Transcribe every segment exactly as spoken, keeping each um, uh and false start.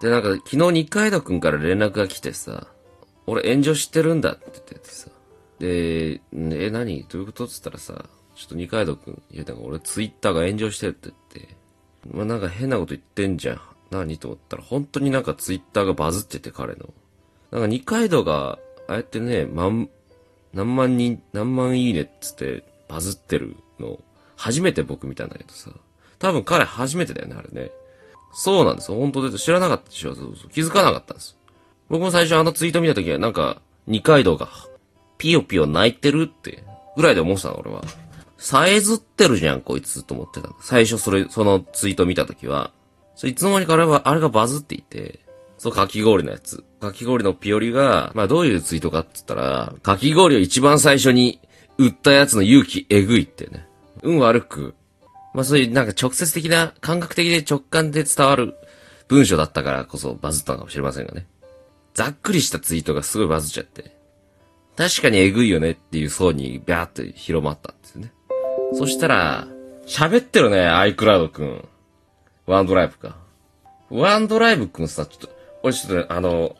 で、なんか昨日二階堂くんから連絡が来てさ、俺炎上してるんだって言っててさ、で、え、何どういうことっつったらさ、ちょっと二階堂くん、いや、なんか俺ツイッターが炎上してるって言って、まあ、なんか変なこと言ってんじゃん。何と思ったら、本当になんかツイッターがバズってて彼の。なんか二階堂が、ああやってね、万、何万人、何万いいねっつってバズってるの、初めて僕見たんだけどさ。多分彼初めてだよね、あれね。そうなんですよ。本当で知らなかったでしょ。そうそう。気づかなかったんです。僕も最初あのツイート見た時はなんか、二階堂が、ピヨピヨ泣いてるって、ぐらいで思ってたの、俺は。さえずってるじゃん、こいつ、と思ってた。最初それ、そのツイート見た時は。それいつの間にかあれは、あれがバズっていて、そう、かき氷のやつ。かき氷のピヨリが、まあどういうツイートかって言ったら、かき氷を一番最初に売ったやつの勇気えぐいってね。運悪く。まあそういうなんか直接的な、感覚的で直感で伝わる文章だったからこそバズったのかもしれませんがね。ざっくりしたツイートがすごいバズっちゃって。確かにえぐいよねっていう層にビャーって広まったんですよね。そしたら、喋ってるね、iCloud くん。OneDrive か。OneDrive くんさ、ちょっと、俺ちょっと、ね、あの、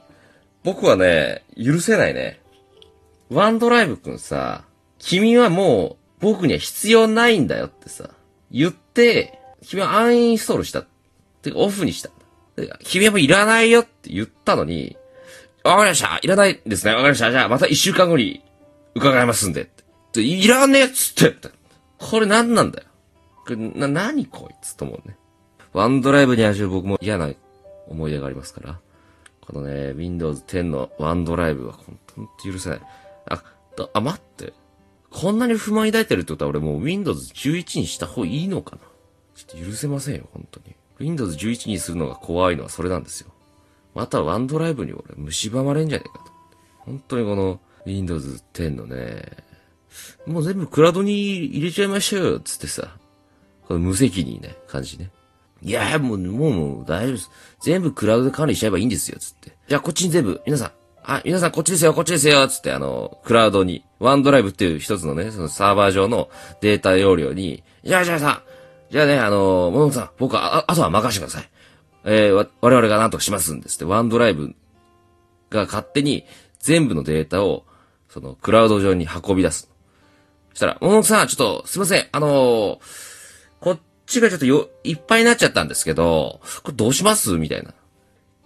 僕はね、許せないね。OneDrive くんさ、君はもう僕には必要ないんだよってさ、言って、君はアンインストールした。てかオフにした。君はもういらないよって言ったのに、わかりました。いらないですね。わかりました。じゃあまた一週間後に伺いますんで。っていらねえっつってって。これなんなんだよ。これな、なにこいつと思うね。OneDrive に味わう僕も嫌な思い出がありますから。このね、ウィンドウズテン の OneDrive は本当に許せない。あ、だあ、待って。こんなに不満抱いてるってことは俺もう ウィンドウズイレブン にした方がいいのかな。ちょっと許せませんよ、本当に。ウィンドウズイレブン にするのが怖いのはそれなんですよ。またOneDrive に俺蝕まれんじゃねえかと。本当にこの ウィンドウズテン のね、もう全部クラウドに入れちゃいましょうよ、つってさ。この無責任ね、感じね。いや、もう、もう、もう、大丈夫です。全部クラウドで管理しちゃえばいいんですよ、つって。じゃあ、こっちに全部、皆さん、あ、皆さん、こっちですよ、こっちですよ、つって、あの、クラウドに、ワンドライブっていう一つのね、そのサーバー上のデータ容量に、じゃあ、じゃあさ、じゃあね、あの、ももさん、僕は、あ、あとは任せてください。えー、わ、我々がなんとかしますんですって、ワンドライブが勝手に、全部のデータを、その、クラウド上に運び出す。そしたら、ももさん、ちょっと、すいません、あのー、こっちがちょっとよ、いっぱいになっちゃったんですけど、これどうしますみたいな。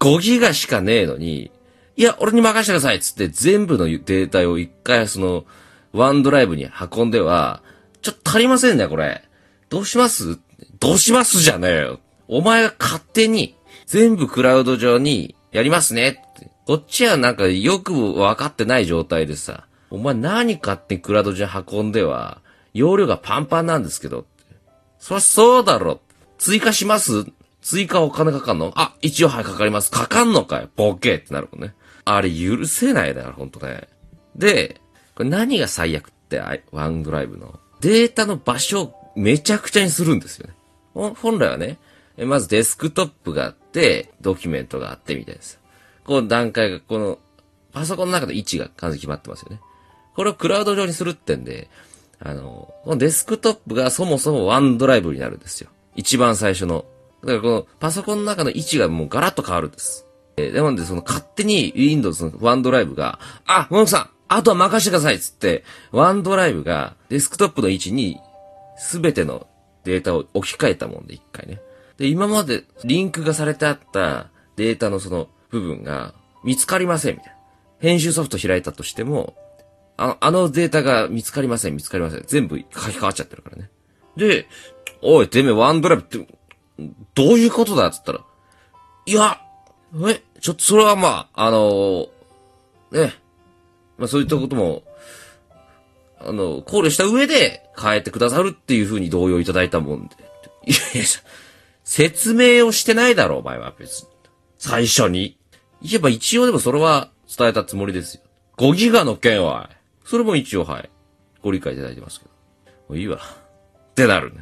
ごギガしかねえのに、いや、俺に任せてくださいっつって全部のデータを一回その、ワンドライブに運んでは、ちょっと足りませんね、これ。どうしますどうしますじゃねえよ。お前が勝手に、全部クラウド上にやりますねって。こっちはなんかよくわかってない状態でさ、お前何勝手にクラウド上に運んでは、容量がパンパンなんですけど、そりゃそうだろ。追加します追加お金かかんのあ、一応はいかかります。かかんのかよボケってなるもんね。あれ許せないだろ、ほんとね。で、これ何が最悪って、ワンドライブの。データの場所をめちゃくちゃにするんですよね。本来はね、まずデスクトップがあって、ドキュメントがあってみたいです。この段階が、この、パソコンの中の位置が完全に決まってますよね。これをクラウド上にするってんで、あの、このデスクトップがそもそもワンドライブになるんですよ。一番最初の。だからこのパソコンの中の位置がもうガラッと変わるんです。えー、なのでその勝手に Windows のワンドライブが、あ、ももさん、あとは任せてくださいっつって、ワンドライブがデスクトップの位置に全てのデータを置き換えたもんで一回ね。で、今までリンクがされてあったデータのその部分が見つかりませんみたいな。編集ソフト開いたとしても、あの、あのデータが見つかりません、見つかりません。全部書き換わっちゃってるからね。で、おい、てめえ、ワンドライブって、どういうことだって言ったら、いや、え、ちょっとそれはまあ、あのー、ね、まあそういったことも、あの、考慮した上で変えてくださるっていう風に同意をいただいたもんで。いやいや、説明をしてないだろ、お前は別に。最初に。いや、まあ一応でもそれは伝えたつもりですよ。ごギガの件は、それも一応はい。ご理解いただいてますけど。もういいわ。ってなる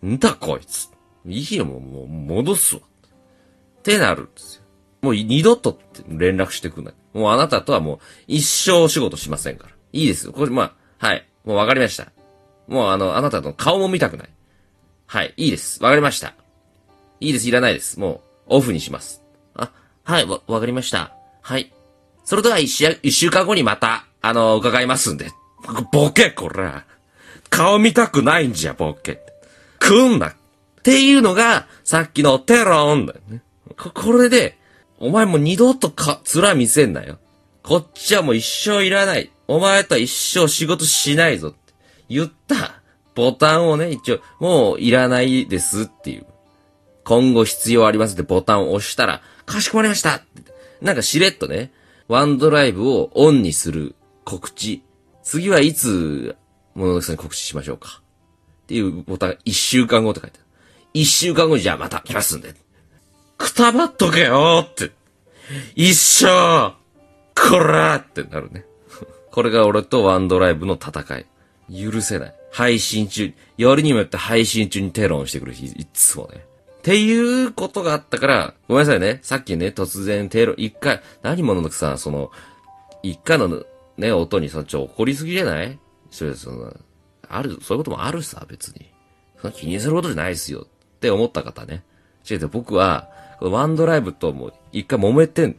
ね。んだこいつ。いいよ、もう、もう、戻すわ。ってなるんですよ。もう二度とって連絡してくんない。もうあなたとはもう一生お仕事しませんから。いいですよ。これ、まあ、はい。もうわかりました。もうあの、あなたの顔も見たくない。はい。いいです。わかりました。いいです。いらないです。もオフにします。あ、はい、わ、わかりました。はい。それでは一週、一週間後にまた、あの、伺いますんで。ボケ、こら。顔見たくないんじゃ、ボケ。来んな。っていうのが、さっきのテロンだよね。こ、これで、お前もう二度とか、面見せんなよ。こっちはもう一生いらない。お前とは一生仕事しないぞって言ったボタンをね、一応、もういらないですっていう。今後必要ありますってボタンを押したら、かしこまりましたってなんかしれっとね、ワンドライブをオンにする告知。次はいつ、物書さんに告知しましょうか。っていうボタン、一週間後って書いてある。一週間後にじゃあまた来ますんで。くたばっとけよって。一生こらーってなるね。これが俺とワンドライブの戦い。許せない。配信中、よりにもよって配信中にテロンしてくる日、いつもね。っていうことがあったから、ごめんなさいね。さっきね、突然テロン、一回、何者のさ、その、一回のね、音にさ、ちょ、怒りすぎじゃない？それ、その、ある、そういうこともあるさ、別に。そんな気にすることじゃないですよ。って思った方ね。違う違う、僕は、ワンドライブともう、一回揉めてん。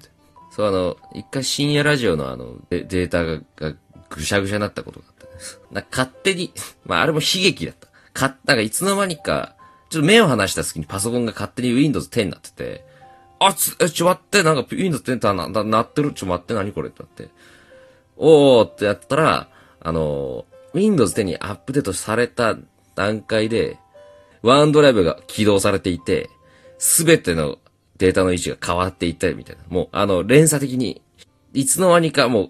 そう、あの、一回深夜ラジオのあの、データが、がぐしゃぐしゃになったことがあったんです。なんか勝手に、まああれも悲劇だった。か、なんかいつの間にか、ちょっと目を離した隙にパソコンが勝手に ウィンドウズテン になってて、あ、つ、え、ちょ待って、なんか ウィンドウズテン な、な、なってる、ちょ待って、何これってなって。おーってやったら、あの、ウィンドウズテン にアップデートされた段階で、ワンドライブが起動されていて、すべての、データの位置が変わっていったりみたいな。もう、あの、連鎖的に、いつの間にかもう、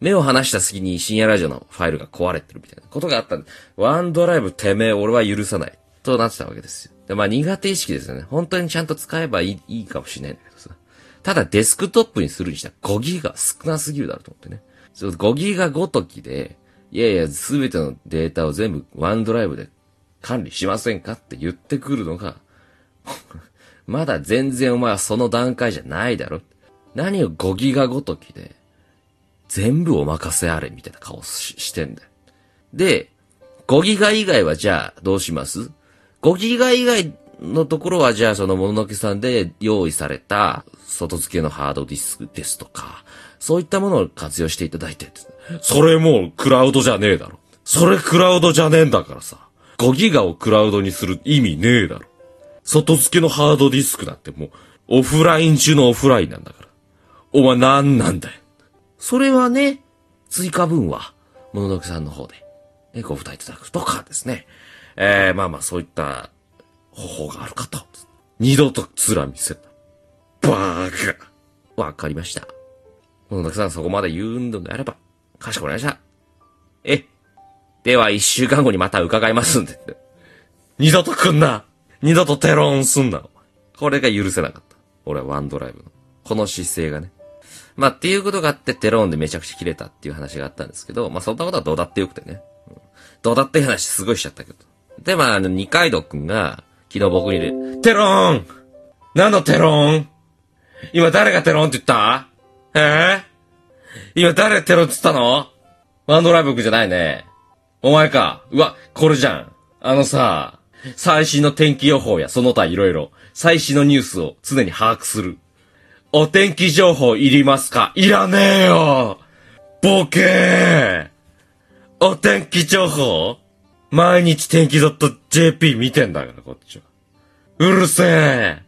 目を離した隙に深夜ラジオのファイルが壊れてるみたいなことがあったんで、ワンドライブてめえ、俺は許さない。となってたわけですよ。で、まあ苦手意識ですよね。本当にちゃんと使えばいい、いいかもしれないんだけどさ。ただデスクトップにするにしたらごギガ少なすぎるだろうと思ってね。ごギガごときで、いやいや、すべてのデータを全部ワンドライブで管理しませんかって言ってくるのが、まだ全然お前はその段階じゃないだろ。何をごギガごときで、全部お任せあれみたいな顔 し, してんだよ。で、ごギガ以外はじゃあどうします？ ご ギガ以外のところはじゃあそのもののけさんで用意された外付けのハードディスクですとか、そういったものを活用していただいて。それもうクラウドじゃねえだろ。それクラウドじゃねえんだからさ。ごギガをクラウドにする意味ねえだろ。外付けのハードディスクだってもう、オフライン中のオフラインなんだから。お前なんなんだよ。それはね、追加分は、もののけさんの方で、ね、ご負担いただくとかですね。えー、まあまあそういった方法があるかと。二度と面見せた。バーカ。わかりました。もののけさんそこまで言うんであれば、かしこまりました。え、では一週間後にまた伺いますんで。二度と来んな。二度とテロンすんな。これが許せなかった。俺はワンドライブの。この姿勢がね。まあ、っていうことがあってテロンでめちゃくちゃ切れたっていう話があったんですけど、まあ、そんなことはどうだってよくてね。うん、どうだって話すごいしちゃったけど。で、まあ、あの、二階堂くんが、昨日僕にで、テローン！何のテローン？今誰がテローンって言った？えぇ？今誰がテローンって言ったの？ワンドライブくんじゃないね。お前か。うわ、これじゃん。あのさ、最新の天気予報やその他いろいろ、最新のニュースを常に把握する。お天気情報いりますか？いらねえよ！ボケー！お天気情報？毎日天気 .jp 見てんだからこっちは。うるせえ！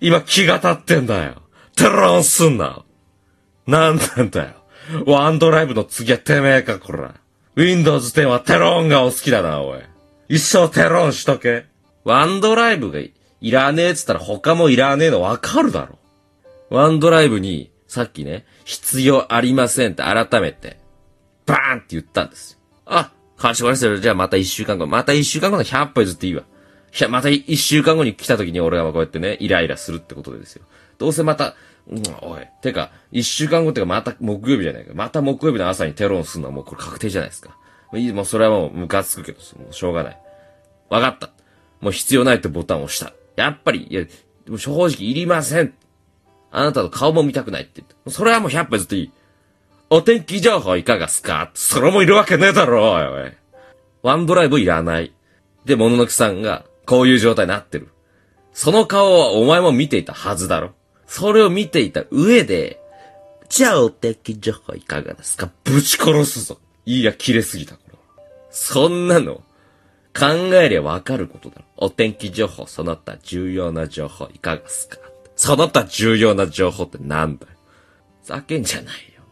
今気が立ってんだよ。テロンすんな！なんなんだよ。ワンドライブの次はてめえか、こら。ウィンドウズテン はテロンがお好きだな、おい。一生テロンしとけ。ワンドライブが い, いらねえっつったら他もいらねえのわかるだろ。ワンドライブにさっきね、必要ありませんって改めて、バーンって言ったんですよ。あ、かしこまりましたよ。じゃあまた一週間後。また一週間後のひゃっぽ譲っていいわ。いや、また一週間後に来た時に俺がこうやってね、イライラするってことでですよ。どうせまた、うん、おい。てか、一週間後ってかまた木曜日じゃないか。また木曜日の朝にテロンするのはもうこれ確定じゃないですか。もうそれはもうムカつくけど、もうしょうがない。わかった。もう必要ないってボタンを押した。やっぱり、いや、正直いりません。あなたの顔も見たくないって言って。それはもうひゃっぽ譲っていい。お天気情報いかがすか？それもいるわけねえだろ、おい。ワンドライブいらない。で、もののけさんが、こういう状態になってる。その顔はお前も見ていたはずだろ。それを見ていた上で、じゃあお天気情報いかがですか？ぶち殺すぞ。いや、切れすぎた、これ。そんなの、考えりゃわかることだろ。お天気情報、その他重要な情報いかがですか？その他重要な情報ってなんだよ。ふざけんじゃないよ。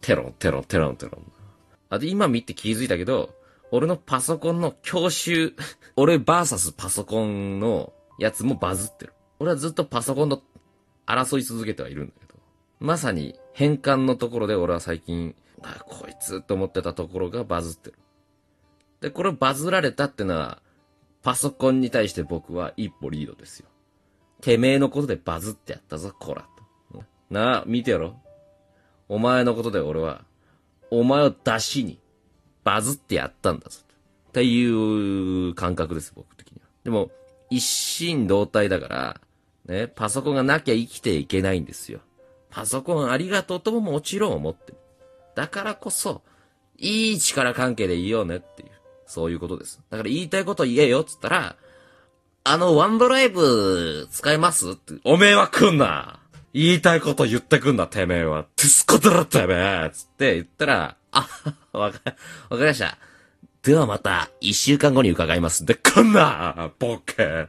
テロンテロンテロンテロン。あ、で、今見て気づいたけど、俺のパソコンの教習、俺バーサスパソコンのやつもバズってる。俺はずっとパソコンと争い続けてはいるんだけど、まさに変換のところで俺は最近、あ、こいつと思ってたところがバズってる。で、これバズられたってのは、パソコンに対して僕は一歩リードですよ。てめえのことでバズってやったぞ、こらと。なあ、見てろ。お前のことで俺は、お前を出しに、バズってやったんだぞ。っていう感覚です、僕的には。でも、一心同体だから、ね、パソコンがなきゃ生きていけないんですよ。パソコンありがとうとももちろん思ってる。だからこそ、いい力関係でいいよねっていう、そういうことです。だから言いたいこと言えよっつったら、あのワンドライブ使えますって、おめえは来んな言いたいこと言ってくんな、てめえは。てすことろ、てめえつって言ったら、あ、わか、わかりました。ではまた、一週間後に伺いますんで、来んなボケ